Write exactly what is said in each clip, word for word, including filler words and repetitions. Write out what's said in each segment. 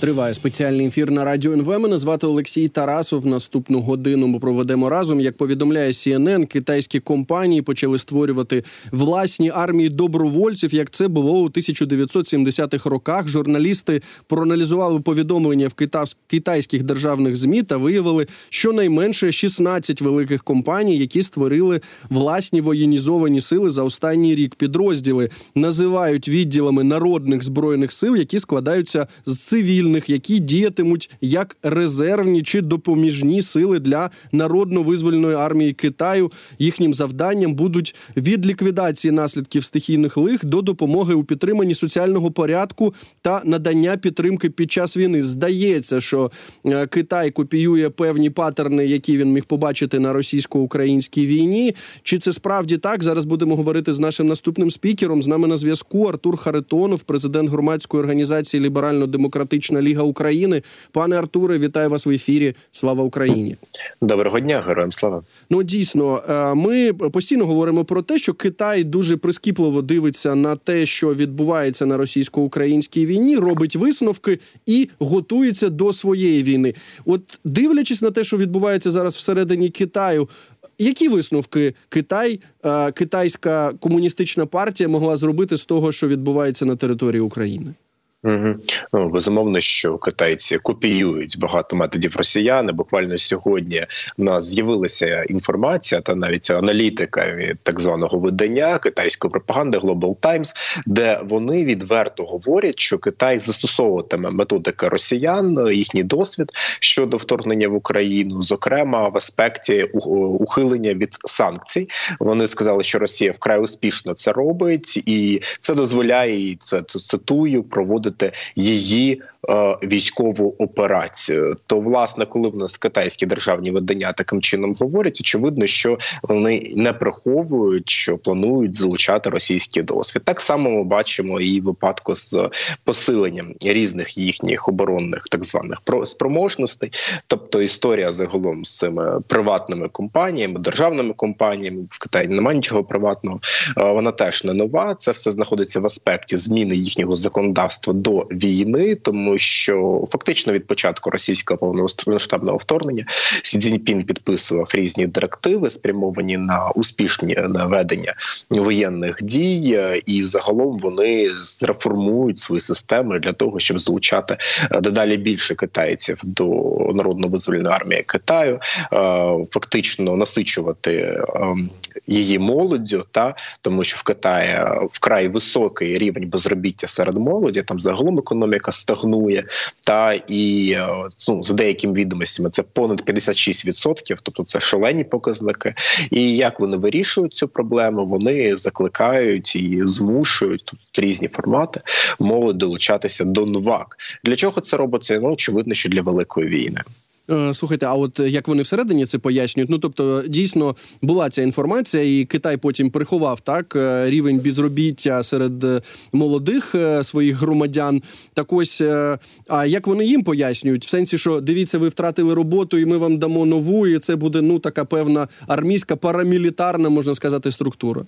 Триває спеціальний ефір на Радіо ен ве. Мене звати Олексій Тарасов. Наступну годину ми проведемо разом. Як повідомляє Сі Ен Ен, китайські компанії почали створювати власні армії добровольців, як це було у тисяча дев'ятсот сімдесятих роках. Журналісти проаналізували повідомлення в китайських державних ЗМІ та виявили щонайменше шістнадцять великих компаній, які створили власні воєнізовані сили за останній рік. Підрозділи називають відділами народних збройних сил, які складаються з цивільних, які діятимуть як резервні чи допоміжні сили для Народно-визвольної армії Китаю. Їхнім завданням будуть від ліквідації наслідків стихійних лих до допомоги у підтриманні соціального порядку та надання підтримки під час війни. Здається, що Китай копіює певні паттерни, які він міг побачити на російсько-українській війні. Чи це справді так? Зараз будемо говорити з нашим наступним спікером. З нами на зв'язку Артур Харитонов, президент громадської організації «Ліберально-демократична Ліга України». Пане Артуре, вітаю вас в ефірі. Слава Україні! Доброго дня, героям слава! Ну, дійсно, ми постійно говоримо про те, що Китай дуже прискіпливо дивиться на те, що відбувається на російсько-українській війні, робить висновки і готується до своєї війни. От дивлячись на те, що відбувається зараз всередині Китаю, які висновки Китай, китайська комуністична партія могла зробити з того, що відбувається на території України? Угу. Ну, безумовно, що китайці копіюють багато методів росіян. Буквально сьогодні в нас з'явилася інформація та навіть аналітика від так званого видання китайської пропаганди Global Times, де вони відверто говорять, що Китай застосовуватиме методики росіян, їхній досвід щодо вторгнення в Україну, зокрема в аспекті ухилення від санкцій. Вони сказали, що Росія вкрай успішно це робить, і це дозволяє, і це цитую, проводити її е, військову операцію. То, власне, коли в нас китайські державні видання таким чином говорять, очевидно, що вони не приховують, що планують залучати російський досвід. Так само ми бачимо і випадку з посиленням різних їхніх оборонних так званих спроможностей. Тобто історія загалом з цими приватними компаніями, державними компаніями, в Китаї немає нічого приватного, е, вона теж не нова. Це все знаходиться в аспекті зміни їхнього законодавства до війни, тому що фактично від початку російського повномасштабного вторгнення Сі Цзіньпін підписував різні директиви, спрямовані на успішне наведення воєнних дій, і загалом вони зреформують свої системи для того, щоб залучати дедалі більше китайців до Народно-визвольної армії Китаю, фактично насичувати її молоддю, та тому що в Китаї вкрай високий рівень безробіття серед молоді, там загалом економіка стагнує, та і ну, за деякими відомостями це понад п'ятдесят шість відсотків, тобто це шалені показники. І як вони вирішують цю проблему? Вони закликають і змушують, тут різні формати, молодь долучатися до новак. Для чого це робиться? Ну, очевидно, що для великої війни. Слухайте, а от як вони всередині це пояснюють? Ну, тобто, дійсно, була ця інформація, і Китай потім приховав, так, рівень безробіття серед молодих своїх громадян. Так ось, а як вони їм пояснюють? В сенсі, що, дивіться, ви втратили роботу, і ми вам дамо нову, і це буде, ну, така певна армійська, парамілітарна, можна сказати, структура.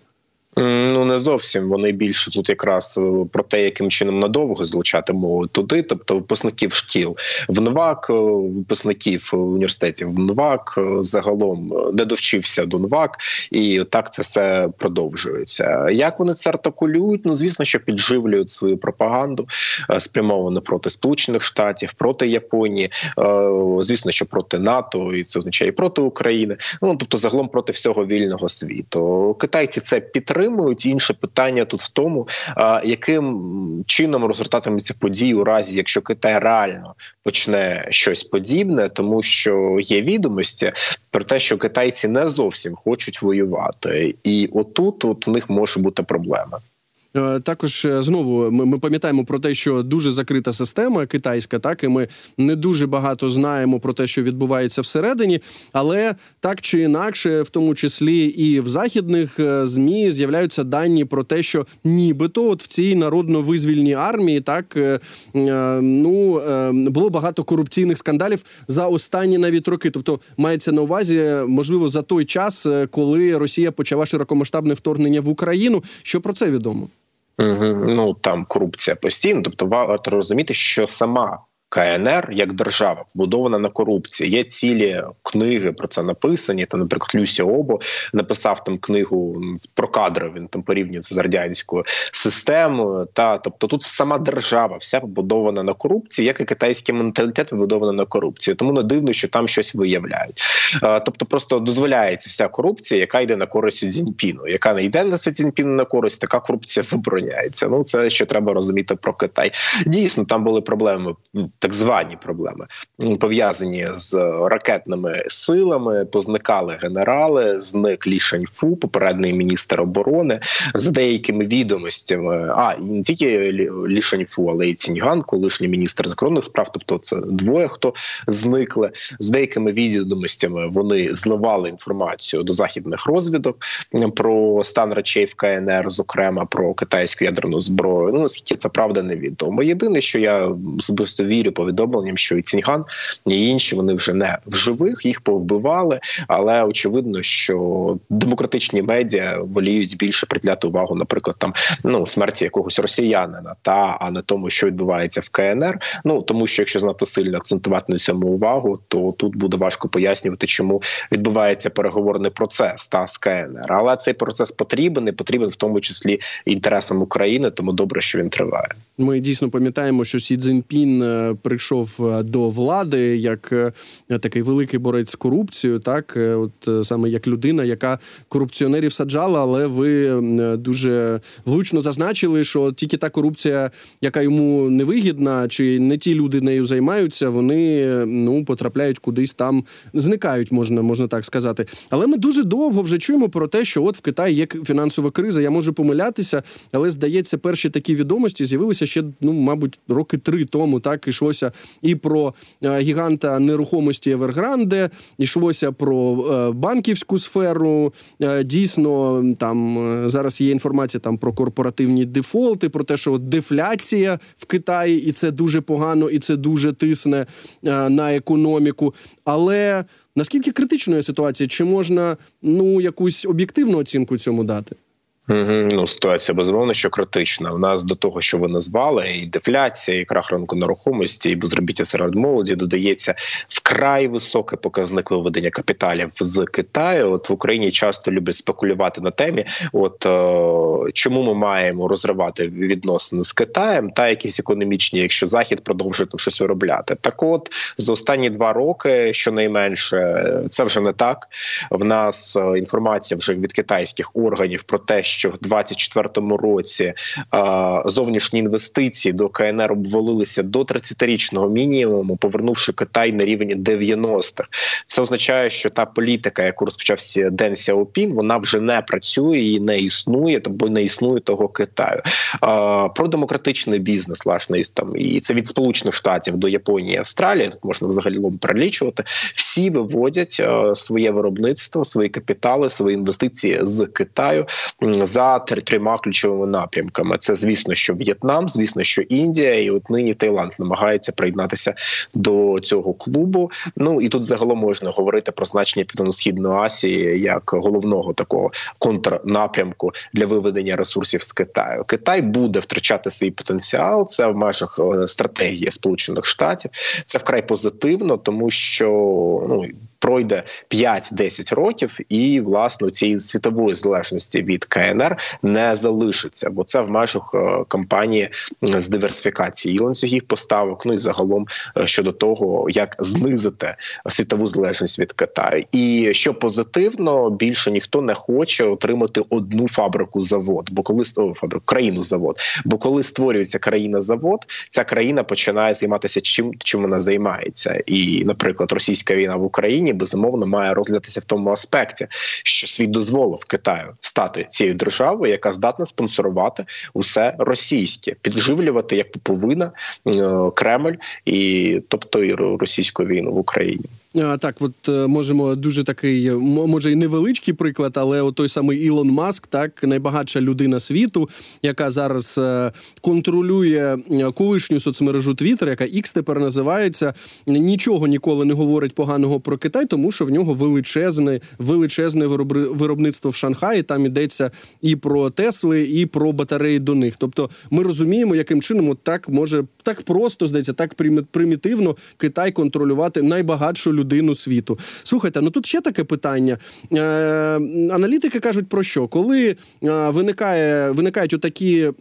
Ну, не зовсім. Вони більше тут якраз про те, яким чином надовго залучати молодь туди, тобто випускників шкіл в НВАК, випускників університетів в НВАК, загалом не довчився до НВАК, і так це все продовжується. Як вони це артикулюють? Ну, звісно, що підживлюють свою пропаганду, спрямовану проти Сполучених Штатів, проти Японії, звісно, що проти НАТО, і це означає і проти України, ну, тобто загалом проти всього вільного світу. Китайці це підтримують. Інше питання тут в тому, яким чином розгортатимуться події у разі, якщо Китай реально почне щось подібне, тому що є відомості про те, що китайці не зовсім хочуть воювати. І отут от у них може бути проблема. Також, знову, ми, ми пам'ятаємо про те, що дуже закрита система китайська, так, і ми не дуже багато знаємо про те, що відбувається всередині, але так чи інакше, в тому числі і в західних ЗМІ з'являються дані про те, що нібито от в цій народно-визвільній армії, так, ну, було багато корупційних скандалів за останні навіть роки. Тобто, мається на увазі, можливо, за той час, коли Росія почала широкомасштабне вторгнення в Україну. Що про це відомо? Ну, там корупція постійна, тобто варто розуміти, що сама КНР як держава побудована на корупції. Є цілі книги про це написані. Там, наприклад, Люся Обо написав там книгу про кадри, він там порівнює це з радянською системою. Та, тобто тут сама держава вся побудована на корупції, як і китайський менталітет побудована на корупції. Тому не дивно, що там щось виявляють. Тобто просто дозволяється вся корупція, яка йде на користь Цзіньпіну. Яка не йде на Цзіньпіну на користь, така корупція забороняється. Ну, це ще треба розуміти про Китай. Дійсно, там були проблеми, так звані проблеми, пов'язані з ракетними силами, позникали генерали, зник Лі Шаньфу, попередній міністр оборони, за деякими відомостями, а, і не тільки Лі Шаньфу, але й Ціньган, колишній міністр закордонних справ, тобто це двоє, хто зникли, з деякими відомостями вони зливали інформацію до західних розвідок про стан речей в КНР, зокрема про китайську ядерну зброю, ну, наскільки це правда невідомо. Єдине, що я особисто вірю повідомленням, що і Ціньган, і інші, вони вже не в живих, їх повбивали, але очевидно, що демократичні медіа воліють більше приділяти увагу, наприклад, там, ну, смерті якогось росіянина, та, а не тому, що відбувається в КНР, ну, тому що якщо знато сильно акцентувати на цьому увагу, то тут буде важко пояснювати, чому відбувається переговорний процес, та, з КНР. Але цей процес потрібен, і потрібен в тому числі інтересам України, тому добре, що він триває. Ми дійсно пам'ятаємо, що Сі Цзіньпін прийшов до влади як такий великий борець з корупцією, так, от саме як людина, яка корупціонерів саджала, але ви дуже влучно зазначили, що тільки та корупція, яка йому невигідна, чи не ті люди нею займаються, вони, ну, потрапляють кудись там, зникають, можна, можна так сказати. Але ми дуже довго вже чуємо про те, що от в Китаї є фінансова криза. Я можу помилятися, але, здається, перші такі відомості з'явилися ще, ну, мабуть, роки три тому, так, йшлося і про гіганта нерухомості Evergrande, йшлося про банківську сферу, дійсно, там, зараз є інформація там про корпоративні дефолти, про те, що дефляція в Китаї, і це дуже погано, і це дуже тисне на економіку, але наскільки критичною ситуація, чи можна, ну, якусь об'єктивну оцінку цьому дати? Угу. Ну, ситуація, безумовно, що критична. У нас до того, що ви назвали, і дефляція, і крах ринку нерухомості, і безробіття серед молоді, додається вкрай високий показник виведення капіталів з Китаю. От в Україні часто люблять спекулювати на темі, от е, чому ми маємо розривати відносини з Китаєм, та якісь економічні, якщо Захід продовжує там щось виробляти. Так от, за останні два роки, щонайменше, це вже не так. В нас інформація вже від китайських органів про те, що що в двадцять четвертому році а, зовнішні інвестиції до КНР обвалилися до тридцятирічного мінімуму, повернувши Китай на рівень дев'яностих. Це означає, що та політика, яку розпочався Ден Сяопін, вона вже не працює і не існує, бо не існує того Китаю. А, про демократичний бізнес, власне, там, і це від Сполучених Штатів до Японії, Австралії, тут можна взагалі перелічувати, всі виводять а, своє виробництво, свої капітали, свої інвестиції з Китаю за трьома ключовими напрямками. Це, звісно, що В'єтнам, звісно, що Індія, і от нині Таїланд намагається приєднатися до цього клубу. Ну, і тут загалом можна говорити про значення Південно-Східної Асії як головного такого контрнапрямку для виведення ресурсів з Китаю. Китай буде втрачати свій потенціал, це в межах стратегії Сполучених Штатів. Це вкрай позитивно, тому що, ну, пройде п'ять-десять років і, власне, цієї світової залежності від КНР не залишиться, бо це в межах кампанії з диверсифікації ланцюгів поставок, ну і загалом щодо того, як знизити світову залежність від Китаю. І що позитивно, більше ніхто не хоче отримати одну фабрику-завод, бо коли о, фабрику, країну-завод, бо коли створюється країна-завод, ця країна починає займатися чим, чим вона займається. І, наприклад, російська війна в Україні безумовно має розглядатися в тому аспекті, що світ дозволив Китаю стати цією державою, яка здатна спонсорувати усе російське, підживлювати як повинна Кремль і, тобто, і російську війну в Україні. Так, от можемо дуже такий, може і невеличкий приклад, але от той самий Ілон Маск, так, найбагатша людина світу, яка зараз контролює колишню соцмережу Твіттер, яка X тепер називається, нічого ніколи не говорить поганого про Китай, тому що в нього величезне, величезне виробництво в Шанхаї, там йдеться і про Тесли, і про батареї до них. Тобто ми розуміємо, яким чином от так може, так просто, здається, так примітивно Китай контролювати найбагатшу людину світу. Слухайте, ну тут ще таке питання. Е, аналітики кажуть про що? Коли е, виникає, виникають отакі е,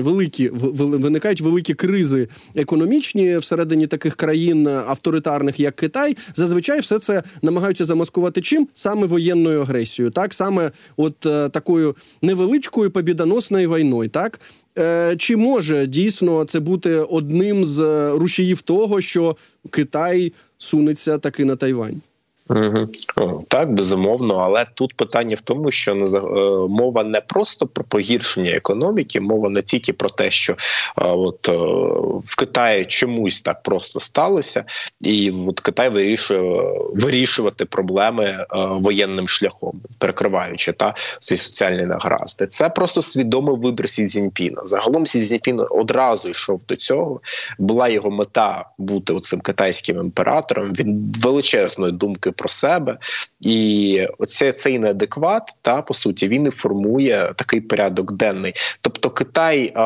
великі, в, виникають великі кризи економічні всередині таких країн авторитарних, як Китай, зазвичай все це намагаються замаскувати чим? Саме воєнною агресією, так? Саме от е, такою невеличкою побідоносною війною, так? Чи може дійсно це бути одним з рушіїв того, що Китай сунеться таки на Тайвань? Угу. О, так, безумовно, але тут питання в тому, що мова не просто про погіршення економіки, мова не тільки про те, що от, в Китаї чомусь так просто сталося, і от, Китай вирішує вирішувати проблеми воєнним шляхом, перекриваючи та, цей соціальний нагаразд. Це просто свідомий вибір Сі Цзіньпіна. Загалом Сі Цзіньпін одразу йшов до цього, була його мета бути оцим китайським імператором, він величезної думки про себе, і оце, цей неадекват, та, по суті, він і формує такий порядок денний. Тобто Китай е,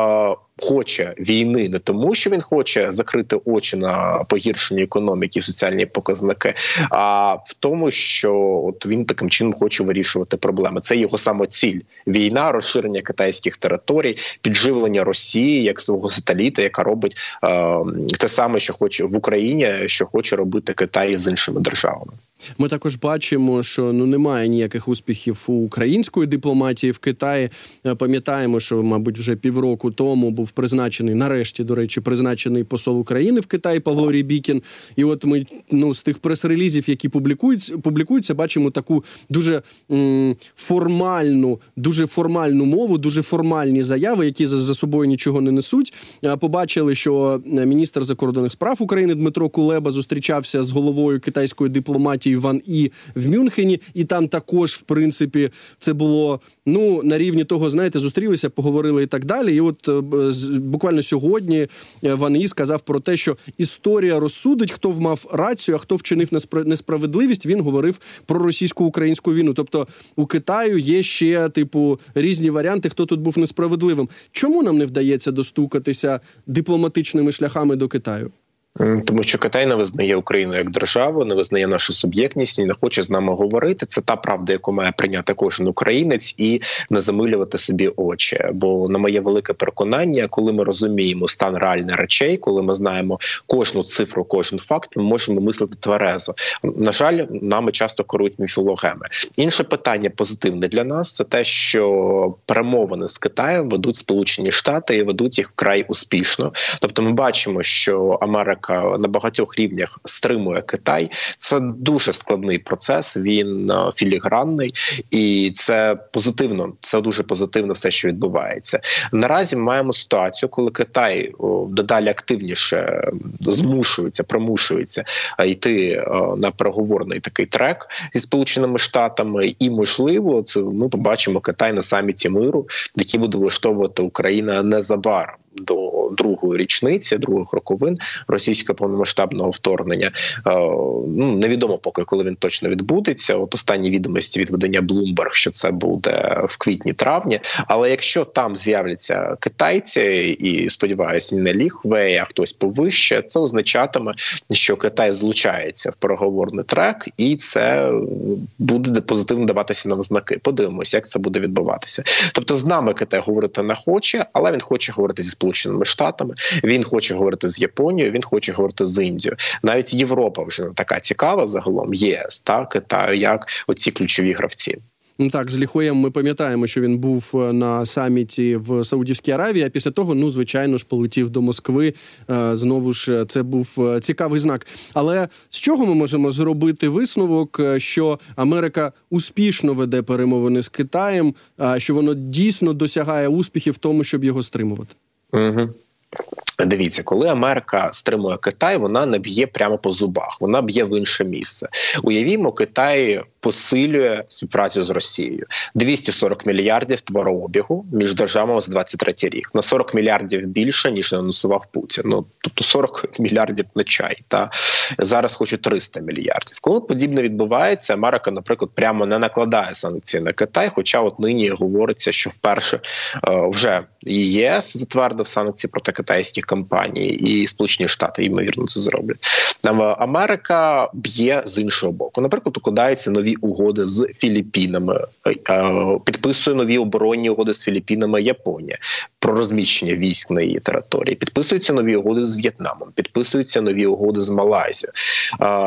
хоче війни не тому, що він хоче закрити очі на погіршення економіки, соціальні показники, а в тому, що от він таким чином хоче вирішувати проблеми. Це його самоціль. Війна, розширення китайських територій, підживлення Росії як свого сателіта, яка робить е, те саме, що хоче в Україні, що хоче робити Китай з іншими державами. Ми також бачимо, що ну немає ніяких успіхів у української дипломатії в Китаї. Пам'ятаємо, що, мабуть, вже півроку тому був призначений, нарешті, до речі, призначений посол України в Китаї Павло Рябікін. І от ми ну, з тих прес-релізів, які публікуються, публікуються, бачимо таку дуже м- формальну, дуже формальну мову, дуже формальні заяви, які за, за собою нічого не несуть. Побачили, що міністр закордонних справ України Дмитро Кулеба зустрічався з головою китайської дипломатії Ван І в Мюнхені, і там також, в принципі, це було ну, на рівні того, знаєте, зустрілися, поговорили і так далі. І от буквально сьогодні Ван І сказав про те, що історія розсудить, хто мав рацію, а хто вчинив несправедливість. Він говорив про російсько-українську війну. Тобто у Китаю є ще, типу, різні варіанти, хто тут був несправедливим. Чому нам не вдається достукатися дипломатичними шляхами до Китаю? Тому що Китай не визнає Україну як державу, не визнає нашу суб'єктність і не хоче з нами говорити. Це та правда, яку має прийняти кожен українець і не замилювати собі очі. Бо, на моє велике переконання, коли ми розуміємо стан реальних речей, коли ми знаємо кожну цифру, кожен факт, ми можемо мислити тверезо. На жаль, нами часто керують міфологеми. Інше питання позитивне для нас – це те, що перемовини з Китаєм ведуть Сполучені Штати і ведуть їх вкрай успішно. Тобто ми бачимо, що Америка на багатьох рівнях стримує Китай. Це дуже складний процес, він філігранний, і це позитивно, це дуже позитивно все, що відбувається. Наразі ми маємо ситуацію, коли Китай дедалі активніше змушується, примушується йти на переговорний такий трек зі Сполученими Штатами, і, можливо, це ми побачимо Китай на саміті миру, який буде влаштовувати Україна незабаром до другої річниці, других роковин російського повномасштабного вторгнення. Ну, невідомо поки, коли він точно відбудеться. От останні відомості від видання Bloomberg, що це буде в квітні-травні. Але якщо там з'являться китайці, і, сподіваюся, не Лі Хвей, а хтось повище, це означатиме, що Китай злучається в переговорний трек, і це буде позитивно даватися нам знаки. Подивимося, як це буде відбуватися. Тобто з нами Китай говорити не хоче, але він хоче говорити зі Сполученими Штатами, він хоче говорити з Японією, він хоче говорити з Індією. Навіть Європа вже не така цікава загалом, ЄС та Китаю, як оці ключові гравці. Так, з Лі Хуєм ми пам'ятаємо, що він був на саміті в Саудівській Аравії, а після того, ну, звичайно ж, полетів до Москви. Знову ж, це був цікавий знак. Але з чого ми можемо зробити висновок, що Америка успішно веде перемовини з Китаєм, що воно дійсно досягає успіхів в тому, щоб його стримувати? Угу. Дивіться, коли Америка стримує Китай, вона не б'є прямо по зубах, вона б'є в інше місце. Уявімо, Китай посилює співпрацю з Росією. двісті сорок мільярдів товарообігу між державами з двадцять третій рік. На сорок мільярдів більше, ніж анонсував Путін. Ну, тобто сорок мільярдів на чай. Та зараз хочу триста мільярдів. Коли подібне відбувається, Америка, наприклад, прямо не накладає санкції на Китай, хоча от нині говориться, що вперше вже ЄС затвердив санкції проти китайських компаній, і Сполучені Штати, ймовірно, це зроблять. Америка б'є з іншого боку. Наприклад, укладаються нові угоди з Філіппінами, підписує нові оборонні угоди з Філіппінами Японія про розміщення військ на її території, підписуються нові угоди з В'єтнамом, підписуються нові угоди з Малайзією.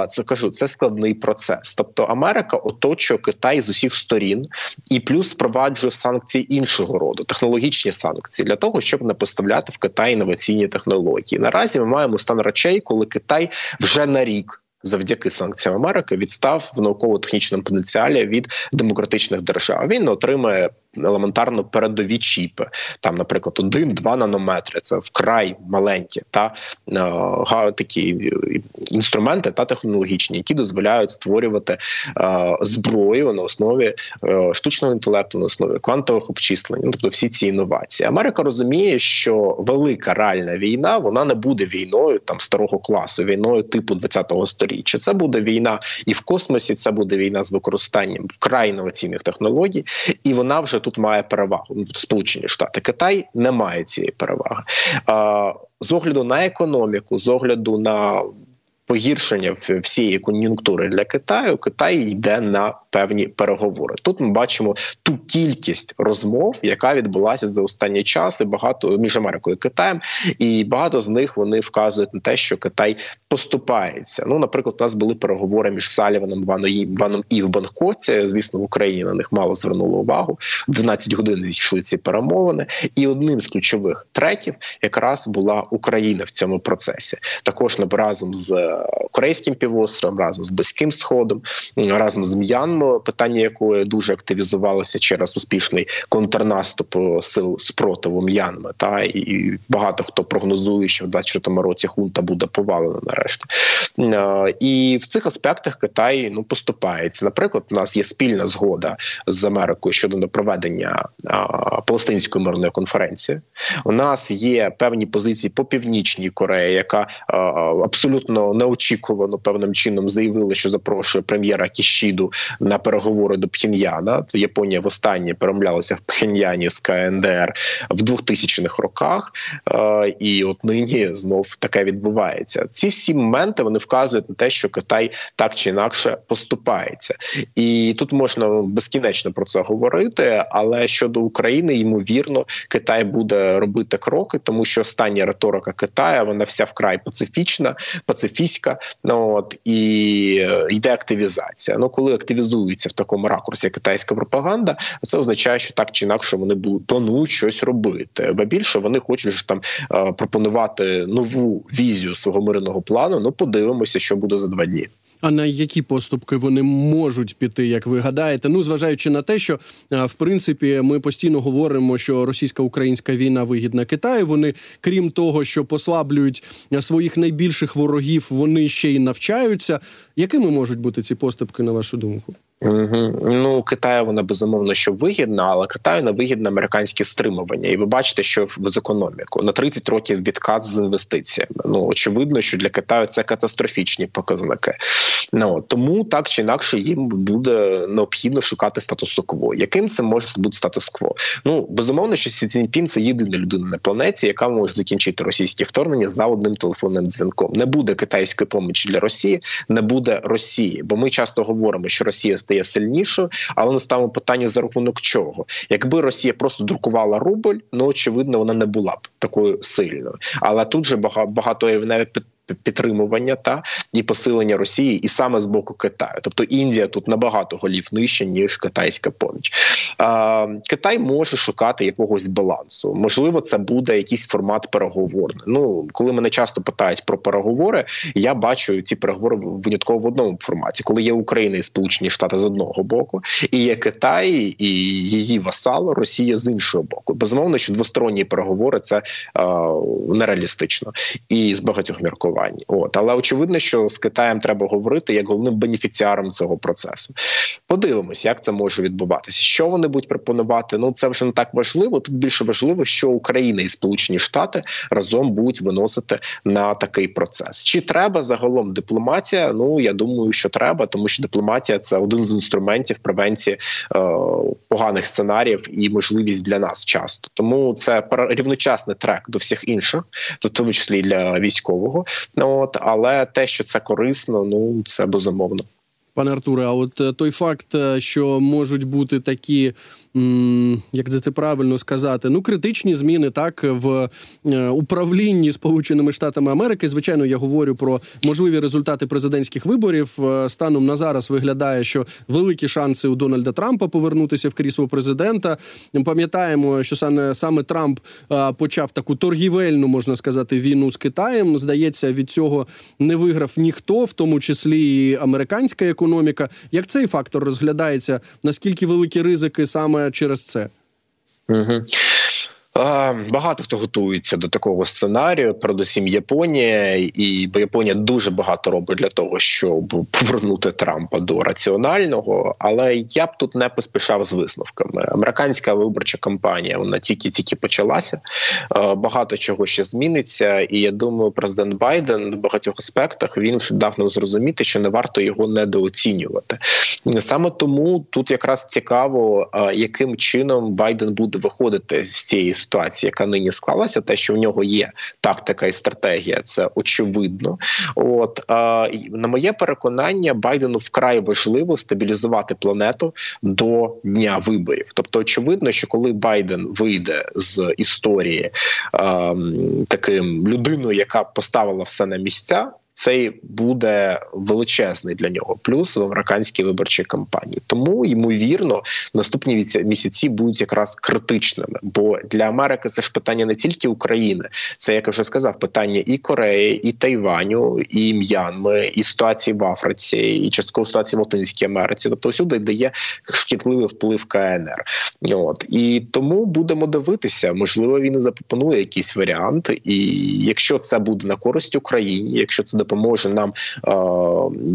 Це, кажу, це складний процес. Тобто Америка оточує Китай з усіх сторін і плюс впроваджує санкції іншого роду, технологічні санкції, для того, щоб не поставляти в Китай інноваційні технології. Наразі ми маємо стан речей, коли Китай вже на рік завдяки санкціям Америки відстав в науково-технічному потенціалі від демократичних держав. Він отримає елементарно передові чіпи. Там, наприклад, один-два нанометри. Це вкрай маленькі та е, такі інструменти та технологічні, які дозволяють створювати е, зброю на основі е, штучного інтелекту, на основі квантових обчислень, ну, тобто всі ці інновації. Америка розуміє, що велика реальна війна, вона не буде війною там старого класу, війною типу двадцятого сторіччя. Це буде війна і в космосі, це буде війна з використанням вкрай інноваційних технологій, і вона вже тут має перевагу. Сполучені Штати. Китай не має цієї переваги. З огляду на економіку, з огляду на погіршення всієї кон'юнктури для Китаю, Китай йде на певні переговори. Тут ми бачимо ту кількість розмов, яка відбулася за останній час і багато між Америкою і Китаєм, і багато з них вони вказують на те, що Китай поступається. Ну, наприклад, у нас були переговори між Саліваном, Ваном І в Бангкоці, звісно, в Україні на них мало звернуло увагу, дванадцять годин зійшли ці перемовини, і одним з ключових треків якраз була Україна в цьому процесі. Також разом з Корейським півостровом, разом з Близьким Сходом, разом з М'янмою, питання якої дуже активізувалося через успішний контрнаступ сил спротиву М'янми. Та і багато хто прогнозує, що в двадцять четвертому році хунта буде повалена нарешті. І в цих аспектах Китай ну поступається. Наприклад, у нас є спільна згода з Америкою щодо проведення Палестинської мирної конференції. У нас є певні позиції по Північній Кореї, яка абсолютно неочікувано певним чином заявили, що запрошує прем'єра Кішіду на переговори до Пхеньяна. Японія востаннє перемовлялася в Пхеньяні з КНДР в двохтисячних роках, і от нині знов таке відбувається. Ці всі моменти, вони вказують на те, що Китай так чи інакше поступається. І тут можна безкінечно про це говорити, але щодо України, ймовірно, Китай буде робити кроки, тому що остання риторика Китаю, вона вся вкрай пацифічна, пацифічна, Ну, от, і йде активізація. Ну, коли активізується в такому ракурсі китайська пропаганда, це означає, що так чи інакше вони планують щось робити. Ба більше, вони хочуть там пропонувати нову візію свого мирного плану. Ну, подивимося, що буде за два дні. А на які поступки вони можуть піти, як ви гадаєте? Ну, зважаючи на те, що, в принципі, ми постійно говоримо, що російсько-українська війна вигідна Китаю. Вони, крім того, що послаблюють своїх найбільших ворогів, вони ще й навчаються. Якими можуть бути ці поступки, на вашу думку? Угу. Ну, Китаю вона, безумовно, що вигідна, але Китаю не вигідне американське стримування. І ви бачите, що з економіку. На тридцять років відкат з інвестиціями. Ну, очевидно, що для Китаю це катастрофічні показники. Ну, тому, так чи інакше, їм буде необхідно шукати статус-кво. Яким це може бути статус-кво? Ну, безумовно, що Сі Цзіньпін – це єдина людина на планеті, яка може закінчити російське вторгнення за одним телефонним дзвінком. Не буде китайської помочі для Росії, не буде Росії. Бо ми часто говоримо, що Росія – є сильнішою, але не ставимо питання, за рахунок чого. Якби Росія просто друкувала рубль, ну, очевидно, вона не була б такою сильною. Але тут же багато, багато навіть підтримування та і посилення Росії, і саме з боку Китаю. Тобто Індія тут набагато голів нижче, ніж китайська поміч. А, Китай може шукати якогось балансу. Можливо, це буде якийсь формат переговорний. Ну, коли мене часто питають про переговори, я бачу ці переговори винятково в одному форматі. Коли є Україна і Сполучені Штати з одного боку, і є Китай, і її васал Росія з іншого боку. Безумовно, що двосторонні переговори – це е, нереалістично. І з багатьох міркувань. От. Але очевидно, що з Китаєм треба говорити як головним бенефіціаром цього процесу. Подивимось, як це може відбуватися. Що вони будуть пропонувати? Ну, це вже не так важливо. Тут більше важливо, що Україна і Сполучені Штати разом будуть виносити на такий процес. Чи треба загалом дипломатія? Ну, я думаю, що треба, тому що дипломатія – це один з інструментів превенції е, поганих сценаріїв і можливість для нас часто. Тому це рівночасний трек до всіх інших, в тому числі і для військового. От, але те, що це корисно, ну, це безумовно. Пане Артуре, а от той факт, що можуть бути такі, як це правильно сказати, ну, критичні зміни, так, в управлінні Сполученими Штатами Америки. Звичайно, я говорю про можливі результати президентських виборів. Станом на зараз виглядає, що великі шанси у Дональда Трампа повернутися в крісло президента. Пам'ятаємо, що саме, саме Трамп почав таку торгівельну, можна сказати, війну з Китаєм. Здається, від цього не виграв ніхто, в тому числі і американська економіка. Як цей фактор розглядається? Наскільки великі ризики саме через це? Угу. Багато хто готується до такого сценарію, передусім Японія, і Японія дуже багато робить для того, щоб повернути Трампа до раціонального, але я б тут не поспішав з висновками. Американська виборча кампанія, вона тільки-тільки почалася, багато чого ще зміниться, і я думаю, президент Байден в багатьох аспектах, він дав нам зрозуміти, що не варто його недооцінювати. Саме тому тут якраз цікаво, яким чином Байден буде виходити з цієї ситуації, яка нині склалася, те, що в нього є тактика і стратегія, це очевидно. От, е, на моє переконання, Байдену вкрай важливо стабілізувати планету до дня виборів. Тобто, очевидно, що коли Байден вийде з історії е, таким людиною, яка поставила все на місця, цей буде величезний для нього плюс в американській виборчій кампанії. Тому, ймовірно, наступні місяці будуть якраз критичними. Бо для Америки це ж питання не тільки України. Це, як я вже сказав, питання і Кореї, і Тайваню, і М'янми, і ситуації в Африці, і частково ситуації в Латинській Америці. Тобто всюди дає шкідливий вплив КНР. От. І тому будемо дивитися. Можливо, він і запропонує якийсь варіант. І якщо це буде на користь Україні, якщо це допоможе нам,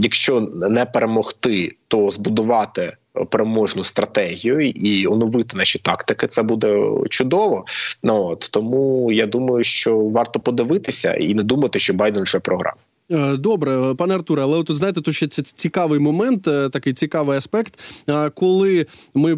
якщо не перемогти, то збудувати переможну стратегію і оновити наші тактики, це буде чудово. От, тому я думаю, що варто подивитися і не думати, що Байден вже програв. Добре, пане Артуре, але тут, знаєте, тут ще цікавий момент, такий цікавий аспект, коли ми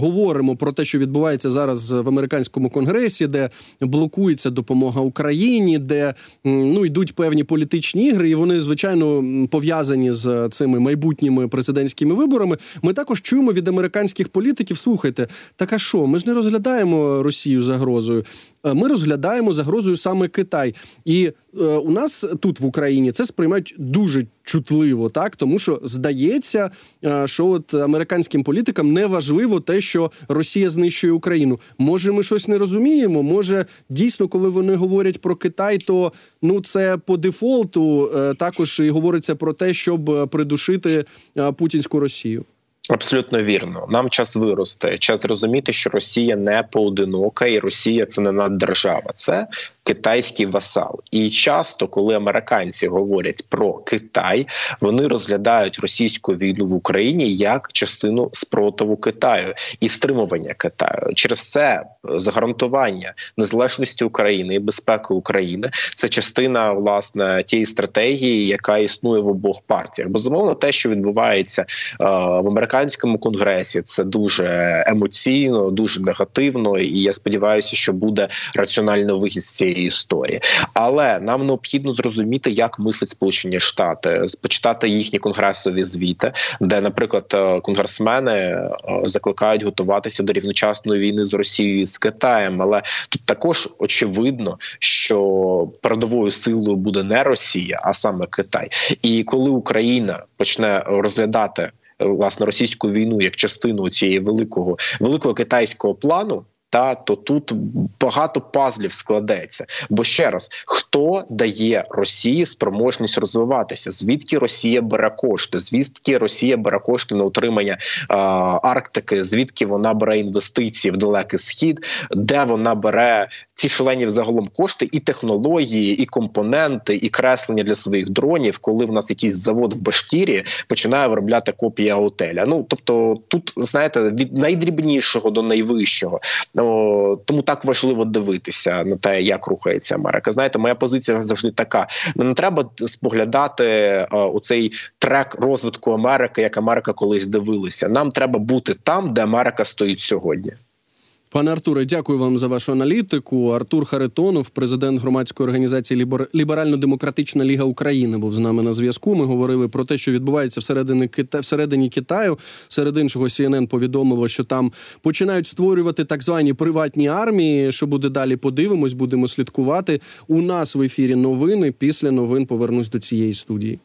говоримо про те, що відбувається зараз в американському конгресі, де блокується допомога Україні, де, ну, йдуть певні політичні ігри, і вони, звичайно, пов'язані з цими майбутніми президентськими виборами. Ми також чуємо від американських політиків, слухайте, так а що, ми ж не розглядаємо Росію загрозою, ми розглядаємо загрозою саме Китай. І е, у нас тут, в Україні, це сприймають дуже чутливо, так? Тому що, здається, е, що от американським політикам не важливо те, що Росія знищує Україну. Може, ми щось не розуміємо? Може, дійсно, коли вони говорять про Китай, то, ну, це по дефолту е, також і говориться про те, щоб придушити е, путінську Росію. Абсолютно вірно. Нам час вирости, час зрозуміти, що Росія не поодинока, і Росія – це не наддержава. Це китайський васал. І часто, коли американці говорять про Китай, вони розглядають російську війну в Україні як частину спротиву Китаю і стримування Китаю. Через це загарантування незалежності України і безпеки України – це частина, власне, тієї стратегії, яка існує в обох партіях. Безумовно, те, що відбувається е, в американському конгресі, це дуже емоційно, дуже негативно, і я сподіваюся, що буде раціональна вихід з цієї цієї історії. Але нам необхідно зрозуміти, як мислять Сполучені Штати, почитати їхні конгресові звіти, де, наприклад, конгресмени закликають готуватися до рівночасної війни з Росією і з Китаєм. Але тут також очевидно, що передовою силою буде не Росія, а саме Китай. І коли Україна почне розглядати, власне, російську війну як частину цієї великого, великого китайського плану, та, то тут багато пазлів складеться. Бо ще раз, хто дає Росії спроможність розвиватися? Звідки Росія бере кошти? Звідки Росія бере кошти на утримання е, Арктики? Звідки вона бере інвестиції в Далекий Схід? Де вона бере ці шалені загалом кошти і технології, і компоненти, і креслення для своїх дронів, коли в нас якийсь завод в Башкірії починає виробляти копії Autel? Ну, тобто тут, знаєте, від найдрібнішого до найвищого. Тому так важливо дивитися на те, як рухається Америка. Знаєте, моя позиція завжди така. Не треба споглядати оцей трек розвитку Америки, як Америка колись дивилася. Нам треба бути там, де Америка стоїть сьогодні. Пане Артуре, дякую вам за вашу аналітику. Артур Харитонов, президент громадської організації «Ліберально-демократична Ліга України», був з нами на зв'язку. Ми говорили про те, що відбувається всередині, Кита... всередині Китаю. Серед іншого, Сі Ен Ен повідомило, що там починають створювати так звані приватні армії. Що буде далі, подивимось, будемо слідкувати. У нас в ефірі новини. Після новин повернусь до цієї студії.